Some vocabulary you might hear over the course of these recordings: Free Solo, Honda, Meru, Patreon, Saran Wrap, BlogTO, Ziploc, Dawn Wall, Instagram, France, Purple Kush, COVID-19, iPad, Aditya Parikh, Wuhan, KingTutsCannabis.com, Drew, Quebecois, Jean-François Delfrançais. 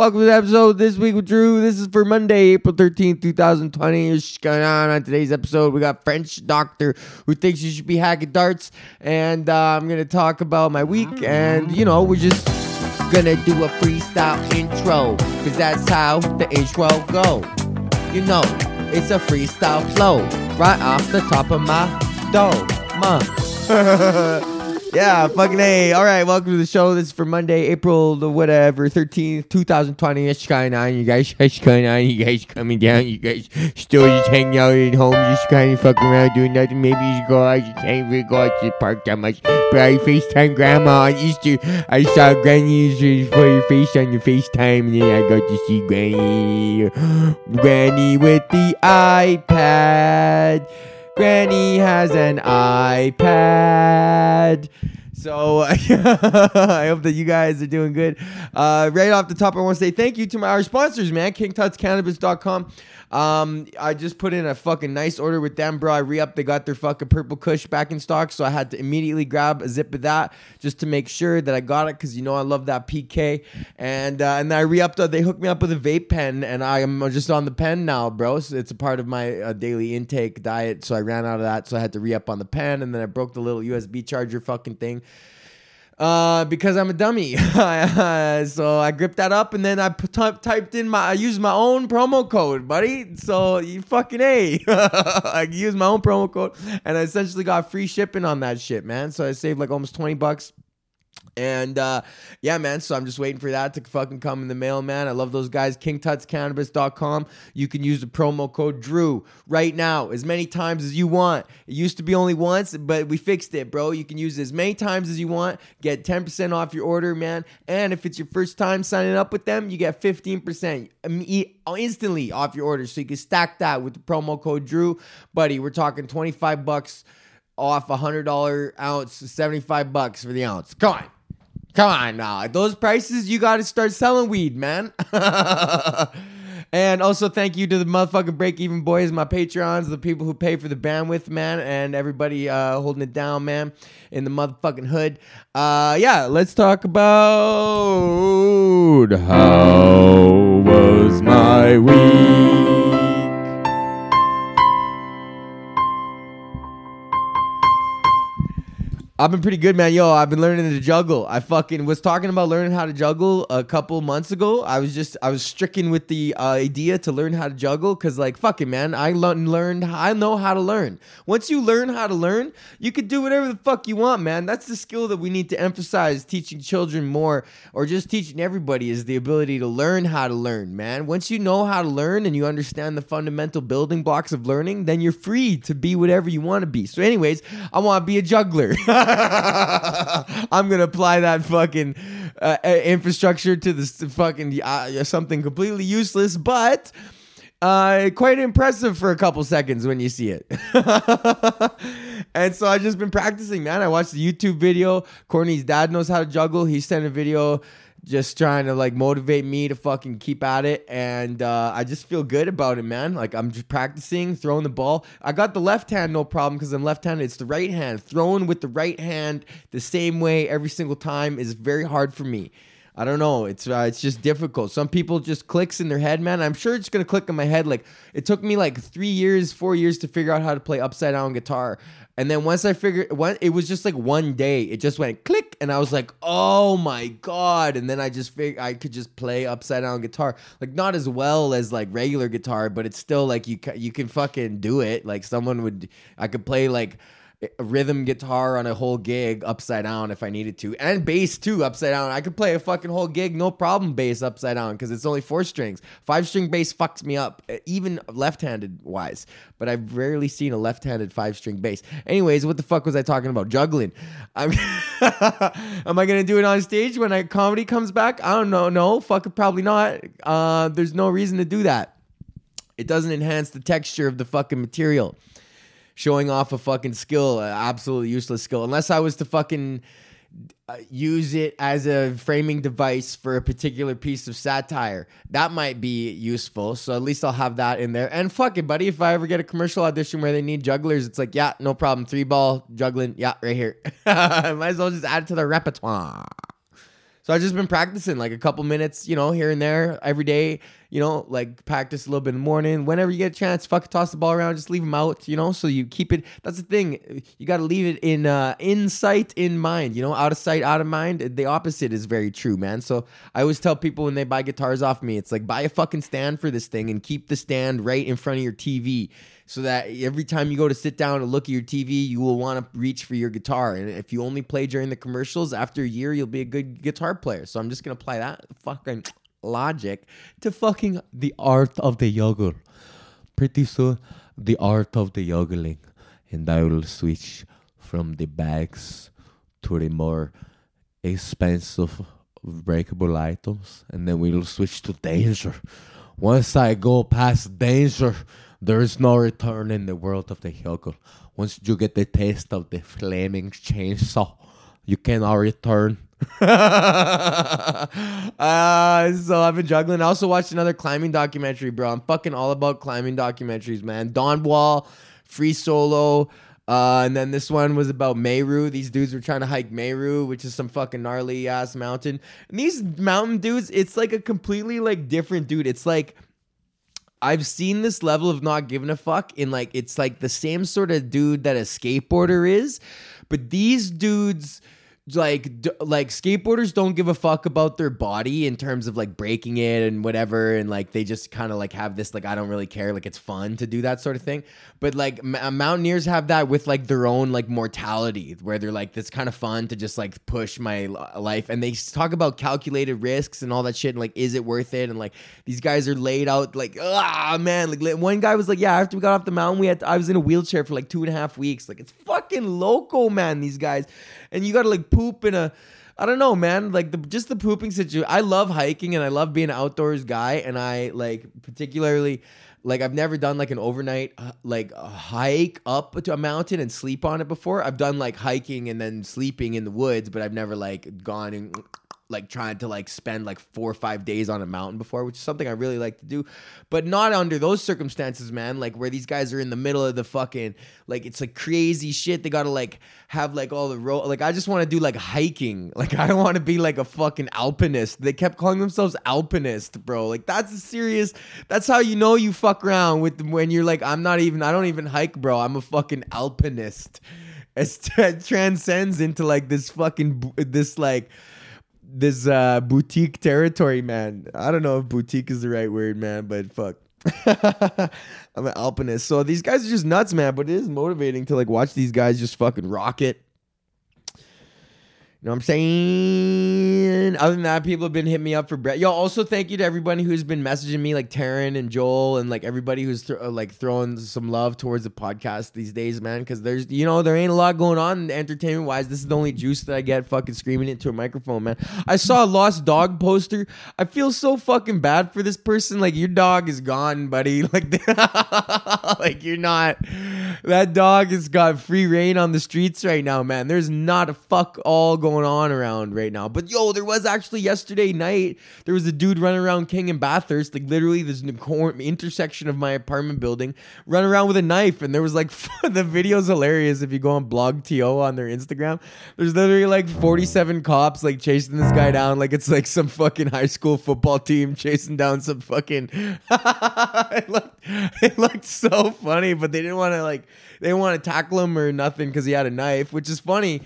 Welcome to the episode This Week with Drew. This is for Monday, April 13th, 2020. What's going on today's episode? We got French doctor who thinks you should be hacking darts. And I'm going to talk about my week. And, you know, we're just going to do a freestyle intro. Because that's how the intro go. You know, it's a freestyle flow. Right off the top of my dome. Yeah, fucking A. All right, welcome to the show. This is for Monday, April the whatever, 13th, 2020. It's kind of on, you guys. It's kind of on, you guys coming down. You guys still just hanging out at home, just kind of fucking around doing nothing. Maybe you should go out. You can't really go out to the park that much. But I FaceTime Grandma on Easter. I saw Granny Easter. Put your face on your FaceTime, and then I got to see Granny. Granny with the iPad. Granny has an iPad. So I hope that you guys are doing good. Right off the top, I want to say thank you to our sponsors, man. KingTutsCannabis.com. I just put in a fucking nice order with them, bro. I re-upped. They got their fucking Purple Kush back in stock, so I had to immediately grab a zip of that just to make sure that I got it, because you know I love that PK. And I re-upped. They hooked me up with a vape pen, and I am just on the pen now, bro. So it's a part of my daily intake diet, so I ran out of that, so I had to re-up on the pen, and then I broke the little USB charger fucking thing. Because I'm a dummy. So I gripped that up, and then I typed in I used my own promo code, buddy. So you fucking A. I used my own promo code, and I essentially got free shipping on that shit, man. So I saved like almost $20. And yeah, man, so I'm just waiting for that to fucking come in the mail, man. I love those guys. KingTutsCannabis.com. You can use the promo code Drew right now as many times as you want. It used to be only once, but we fixed it, bro. You can use it as many times as you want. Get 10% off your order, man. And if it's your first time signing up with them, you get 15% instantly off your order. So you can stack that with the promo code Drew. Buddy, we're talking $25 off $100 ounce, $75 for the ounce. Come on now. At those prices, you got to start selling weed, man. And also, thank you to the motherfucking Break Even Boys, my Patreons, the people who pay for the bandwidth, man, and everybody holding it down, man, in the motherfucking hood. Yeah, let's talk about how was my week. I've been pretty good, man. Yo, I've been learning to juggle. I fucking was talking about learning how to juggle a couple months ago. I was stricken with the idea to learn how to juggle, because like, fucking man, I know how to learn. Once you learn how to learn, you can do whatever the fuck you want, man. That's the skill that we need to emphasize teaching children more, or just teaching everybody, is the ability to learn how to learn, man. Once you know how to learn and you understand the fundamental building blocks of learning, then you're free to be whatever you want to be. So anyways, I want to be a juggler. I'm going to apply that fucking infrastructure to this fucking something completely useless, but quite impressive for a couple seconds when you see it. And so I've just been practicing, man. I watched the YouTube video. Courtney's dad knows how to juggle. He sent a video just trying to like motivate me to fucking keep at it, and I just feel good about it, man. Like, I'm just practicing throwing the ball. I got the left hand no problem, because I'm left-handed. It's the right hand. Throwing with the right hand the same way every single time is very hard for me. I don't know. It's just difficult. Some people just clicks in their head, man. I'm sure it's going to click in my head. Like, it took me like 4 years to figure out how to play upside down guitar. And then once I figured it was just like one day, it just went click. And I was like, oh my God. And then I just figured I could just play upside down guitar. Like, not as well as like regular guitar, but it's still like you can fucking do it. Like, I could play like a rhythm guitar on a whole gig upside down if I needed to, and bass too upside down. I could play a fucking whole gig, no problem, bass upside down, because it's only 4 strings. 5-string bass fucks me up, even left-handed wise, but I've rarely seen a left-handed 5-string bass. Anyways, what the fuck was I talking about? Juggling. Am I gonna do it on stage when comedy comes back? I don't know. No, fucking probably not. There's no reason to do that. It doesn't enhance the texture of the fucking material. Showing off a fucking skill, an absolutely useless skill, unless I was to fucking use it as a framing device for a particular piece of satire. That might be useful, so at least I'll have that in there. And fuck it, buddy, if I ever get a commercial audition where they need jugglers, it's like, yeah, no problem, 3-ball juggling, yeah, right here. Might as well just add it to the repertoire. So I've just been practicing like a couple minutes, you know, here and there every day, you know, like practice a little bit in the morning. Whenever you get a chance, toss the ball around, just leave them out, you know, so you keep it. That's the thing. You got to leave it in sight, in mind, you know, out of sight, out of mind. The opposite is very true, man. So I always tell people when they buy guitars off me, it's like buy a fucking stand for this thing and keep the stand right in front of your TV so that every time you go to sit down and look at your TV, you will want to reach for your guitar. And if you only play during the commercials, after a year, you'll be a good guitar player. So I'm just going to apply that fucking logic to fucking the art of the juggle. Pretty soon, the art of the juggling. And I will switch from the bags to the more expensive breakable items. And then we will switch to danger. Once I go past danger, there is no return in the world of the juggle. Once you get the taste of the flaming chainsaw, you cannot return. So I've been juggling. I also watched another climbing documentary, bro. I'm fucking all about climbing documentaries, man. Dawn Wall, Free Solo, and then this one was about Meru. These dudes were trying to hike Meru, which is some fucking gnarly ass mountain. And these mountain dudes, it's like a completely like different dude. It's like I've seen this level of not giving a fuck in like, it's like the same sort of dude that a skateboarder is, but these dudes like skateboarders don't give a fuck about their body in terms of like breaking it and whatever. And like, they just kind of like have this, like, I don't really care. Like it's fun to do that sort of thing. But like mountaineers have that with like their own like mortality where they're like, it's kind of fun to just like push my life. And they talk about calculated risks and all that shit. And like, is it worth it? And like, these guys are laid out like, ah, man, like one guy was like, yeah, after we got off the mountain, I was in a wheelchair for like 2.5 weeks. Like it's fucking loco, man, these guys. And you got to like poop in a, I don't know, man, like the pooping situation. I love hiking and I love being an outdoors guy, and I like particularly like I've never done like an overnight like a hike up to a mountain and sleep on it before. I've done like hiking and then sleeping in the woods, but I've never like gone and like trying to like spend like 4 or 5 days on a mountain before, which is something I really like to do, but not under those circumstances, man, like where these guys are in the middle of the fucking, like, it's like crazy shit. They got to like have like all the road. Like, I just want to do like hiking. Like, I don't want to be like a fucking alpinist. They kept calling themselves alpinist, bro. Like that's a serious, that's how, you know, you fuck around with them when you're like, I don't even hike, bro. I'm a fucking alpinist. It transcends into like this fucking, this boutique territory, man. I don't know if boutique is the right word, man, but fuck. I'm an alpinist. So these guys are just nuts, man, but it is motivating to like watch these guys just fucking rock it. You know what I'm saying? Other than that, people have been hitting me up for bread. Yo, also thank you to everybody who's been messaging me, like Taryn and Joel and like everybody who's like throwing some love towards the podcast these days, man. Because there's, you know, there ain't a lot going on entertainment-wise. This is the only juice that I get fucking screaming into a microphone, man. I saw a lost dog poster. I feel so fucking bad for this person. Like, your dog is gone, buddy. Like, like you're not. That dog has got free reign on the streets right now, man. There's not a fuck all going on around right now. But yo, there was actually yesterday night, there was a dude running around King and Bathurst, like literally this intersection of my apartment building, running around with a knife. And there was like, the video's hilarious if you go on BlogTO on their Instagram. There's literally like 47 cops like chasing this guy down. Like it's like some fucking high school football team chasing down some fucking, it looked so funny, but they didn't want to like, they didn't want to tackle him or nothing because he had a knife, which is funny.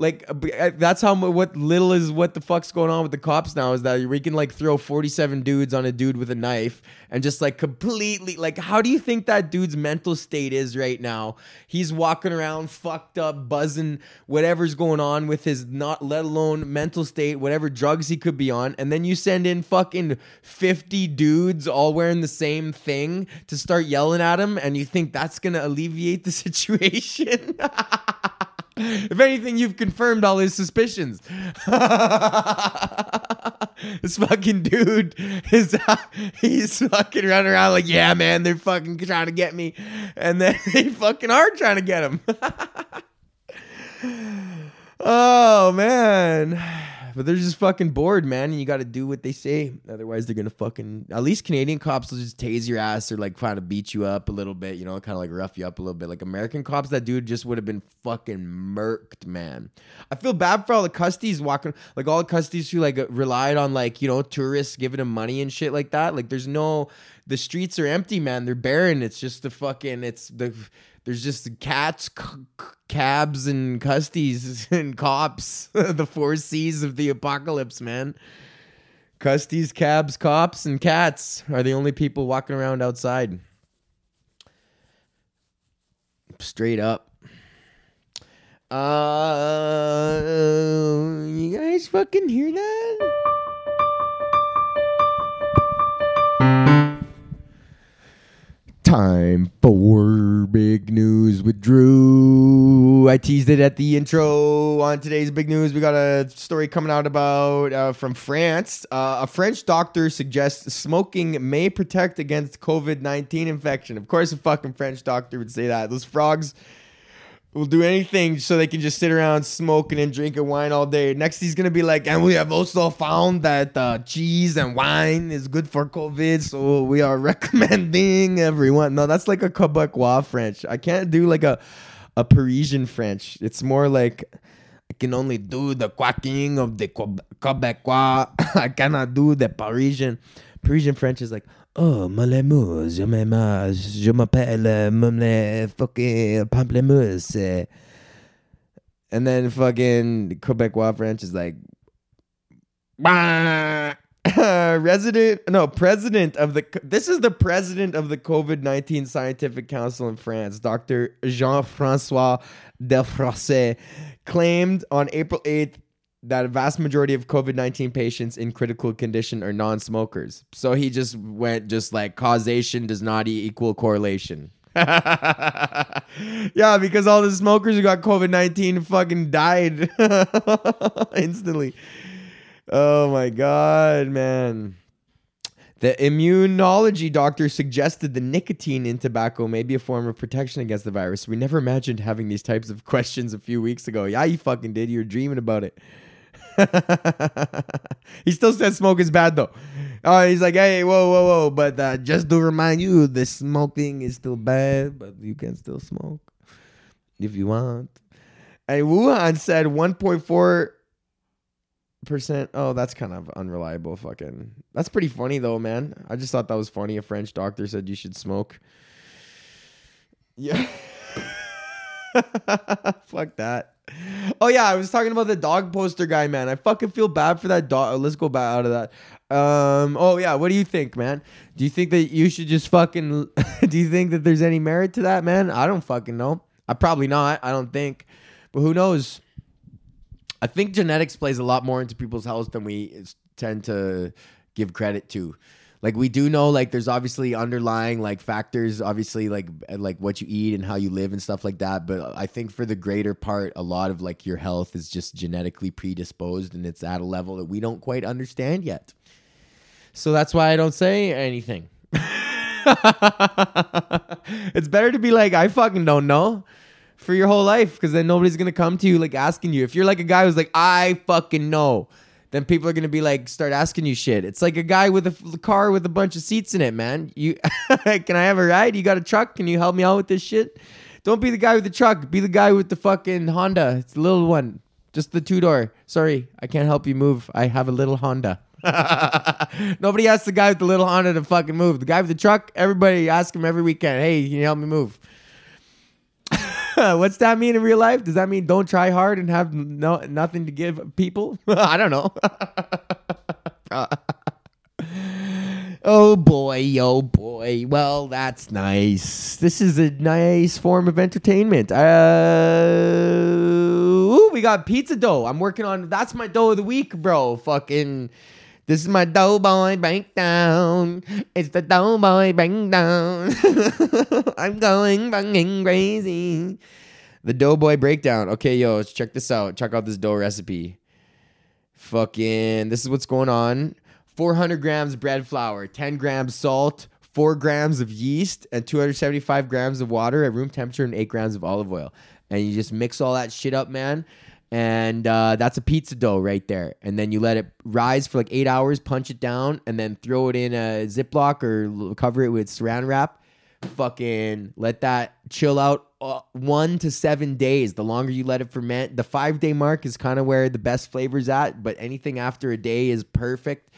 Like, that's how what the fuck's going on with the cops now is that we can like throw 47 dudes on a dude with a knife and just like completely, like, how do you think that dude's mental state is right now? He's walking around fucked up, buzzing, whatever's going on with his not, let alone mental state, whatever drugs he could be on. And then you send in fucking 50 dudes all wearing the same thing to start yelling at him. And you think that's going to alleviate the situation? If anything, you've confirmed all his suspicions. This fucking dude he's fucking running around like, yeah, man, they're fucking trying to get me. And then they fucking are trying to get him. Oh, man. But they're just fucking bored, man, and you got to do what they say. Otherwise, they're going to fucking... At least Canadian cops will just tase your ass or, like, kind of beat you up a little bit, you know, kind of, like, rough you up a little bit. Like, American cops, that dude just would have been fucking murked, man. I feel bad for all the custies walking... Like, all the custies who, like, relied on, like, you know, tourists giving them money and shit like that. Like, there's no... The streets are empty, man. They're barren. It's just the fucking... It's the... There's just cats, cabs, and custies, and cops. The four C's of the apocalypse, man. Custies, cabs, cops, and cats are the only people walking around outside. Straight up. You guys fucking hear that? Time for Big News with Drew. I teased it at the intro. On today's Big News, we got a story coming out about from France. A French doctor suggests smoking may protect against COVID-19 infection. Of course, a fucking French doctor would say that. Those frogs will do anything so they can just sit around smoking and drinking wine all day. Next, he's going to be like, and we have also found that cheese and wine is good for COVID, so we are recommending everyone. No, that's like a Quebecois French. I can't do like a Parisian French. It's more like I can only do the quacking of the Quebecois. I cannot do the Parisian. Parisian French is like, oh, malemousse, je m'appelle Mumle fucking pamplemousse. And then fucking Quebecois French is like, this is the president of the COVID-19 Scientific Council in France, Dr. Jean-François Delfrançais, claimed on April 8th, that a vast majority of COVID-19 patients in critical condition are non-smokers. So he just went just like causation does not equal correlation. Yeah, because all the smokers who got COVID-19 fucking died instantly. Oh my God, man. The immunology doctor suggested the nicotine in tobacco may be a form of protection against the virus. We never imagined having these types of questions a few weeks ago. Yeah, you fucking did. You were dreaming about it. He still said smoke is bad though. He's like, hey, whoa, but just to remind you, the smoking is still bad, but you can still smoke if you want. And Wuhan said 1.4%. Oh, that's kind of unreliable. Fucking, that's pretty funny though, man. I just thought that was funny. A French doctor said you should smoke. Yeah. Fuck that. Oh yeah, I was talking about the dog poster guy, man. I fucking feel bad for that dog. Let's go back out of that. Oh yeah, what do you think, man? Do you think that you should just fucking? Do you think that there's any merit to that, man? I don't fucking know. I probably not. I don't think, but who knows? I think genetics plays a lot more into people's health than we tend to give credit to. Like, we do know, like, there's obviously underlying, like, factors, obviously, like what you eat and how you live and stuff like that. But I think for the greater part, a lot of, like, your health is just genetically predisposed, and it's at a level that we don't quite understand yet. So that's why I don't say anything. It's better to be like, I fucking don't know for your whole life, because then nobody's going to come to you, like, asking you. If you're, like, a guy who's like, I fucking know, then people are going to be like, start asking you shit. It's like a guy with a car with a bunch of seats in it, man. You can I have a ride? You got a truck? Can you help me out with this shit? Don't be the guy with the truck. Be the guy with the fucking Honda. It's the little one. Just the 2-door. Sorry, I can't help you move. I have a little Honda. Nobody asks the guy with the little Honda to fucking move. The guy with the truck, everybody ask him every weekend, hey, can you help me move? What's that mean in real life? Does that mean don't try hard and have nothing to give people? I don't know. Oh boy. Well, that's nice. This is a nice form of entertainment. We got pizza dough. I'm working on, that's my dough of the week, bro. Fucking, this is my Doughboy Breakdown. It's the Doughboy Breakdown. I'm going fucking crazy. The Doughboy Breakdown. Okay, yo, let's check this out. Check out this dough recipe. Fucking, this is what's going on. 400 grams bread flour, 10 grams salt, 4 grams of yeast, and 275 grams of water at room temperature, and 8 grams of olive oil. And you just mix all that shit up, man. And that's a pizza dough right there. And then you let it rise for like 8 hours, punch it down, and then throw it in a Ziploc or cover it with Saran Wrap. Fucking let that chill out 1 to 7 days. The longer you let it ferment, the 5-day mark is kind of where the best flavor's at, but anything after a day is perfect.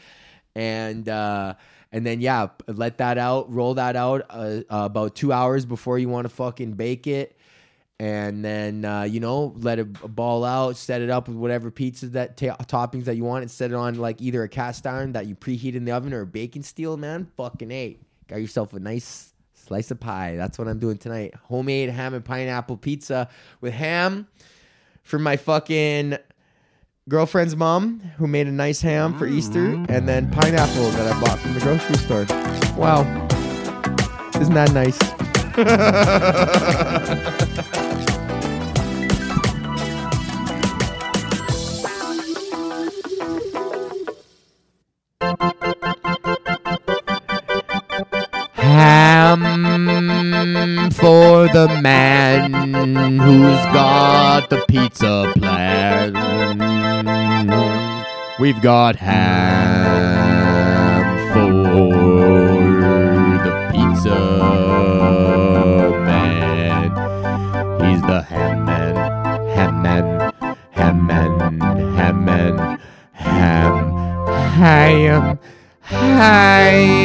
And then, yeah, let that out, roll that out about 2 hours before you want to fucking bake it. And then, you know, let it ball out, set it up with whatever pizza that toppings that you want, and set it on like either a cast iron that you preheat in the oven or a baking steel, man. Fucking A. Got yourself a nice slice of pie. That's what I'm doing tonight. Homemade ham and pineapple pizza with ham from my fucking girlfriend's mom, who made a nice ham for Easter, and then pineapple that I bought from the grocery store. Wow. Isn't that nice? For the man who's got the pizza plan, we've got ham for the pizza man. He's the ham man, ham man, ham man, ham man, ham, ham, ham.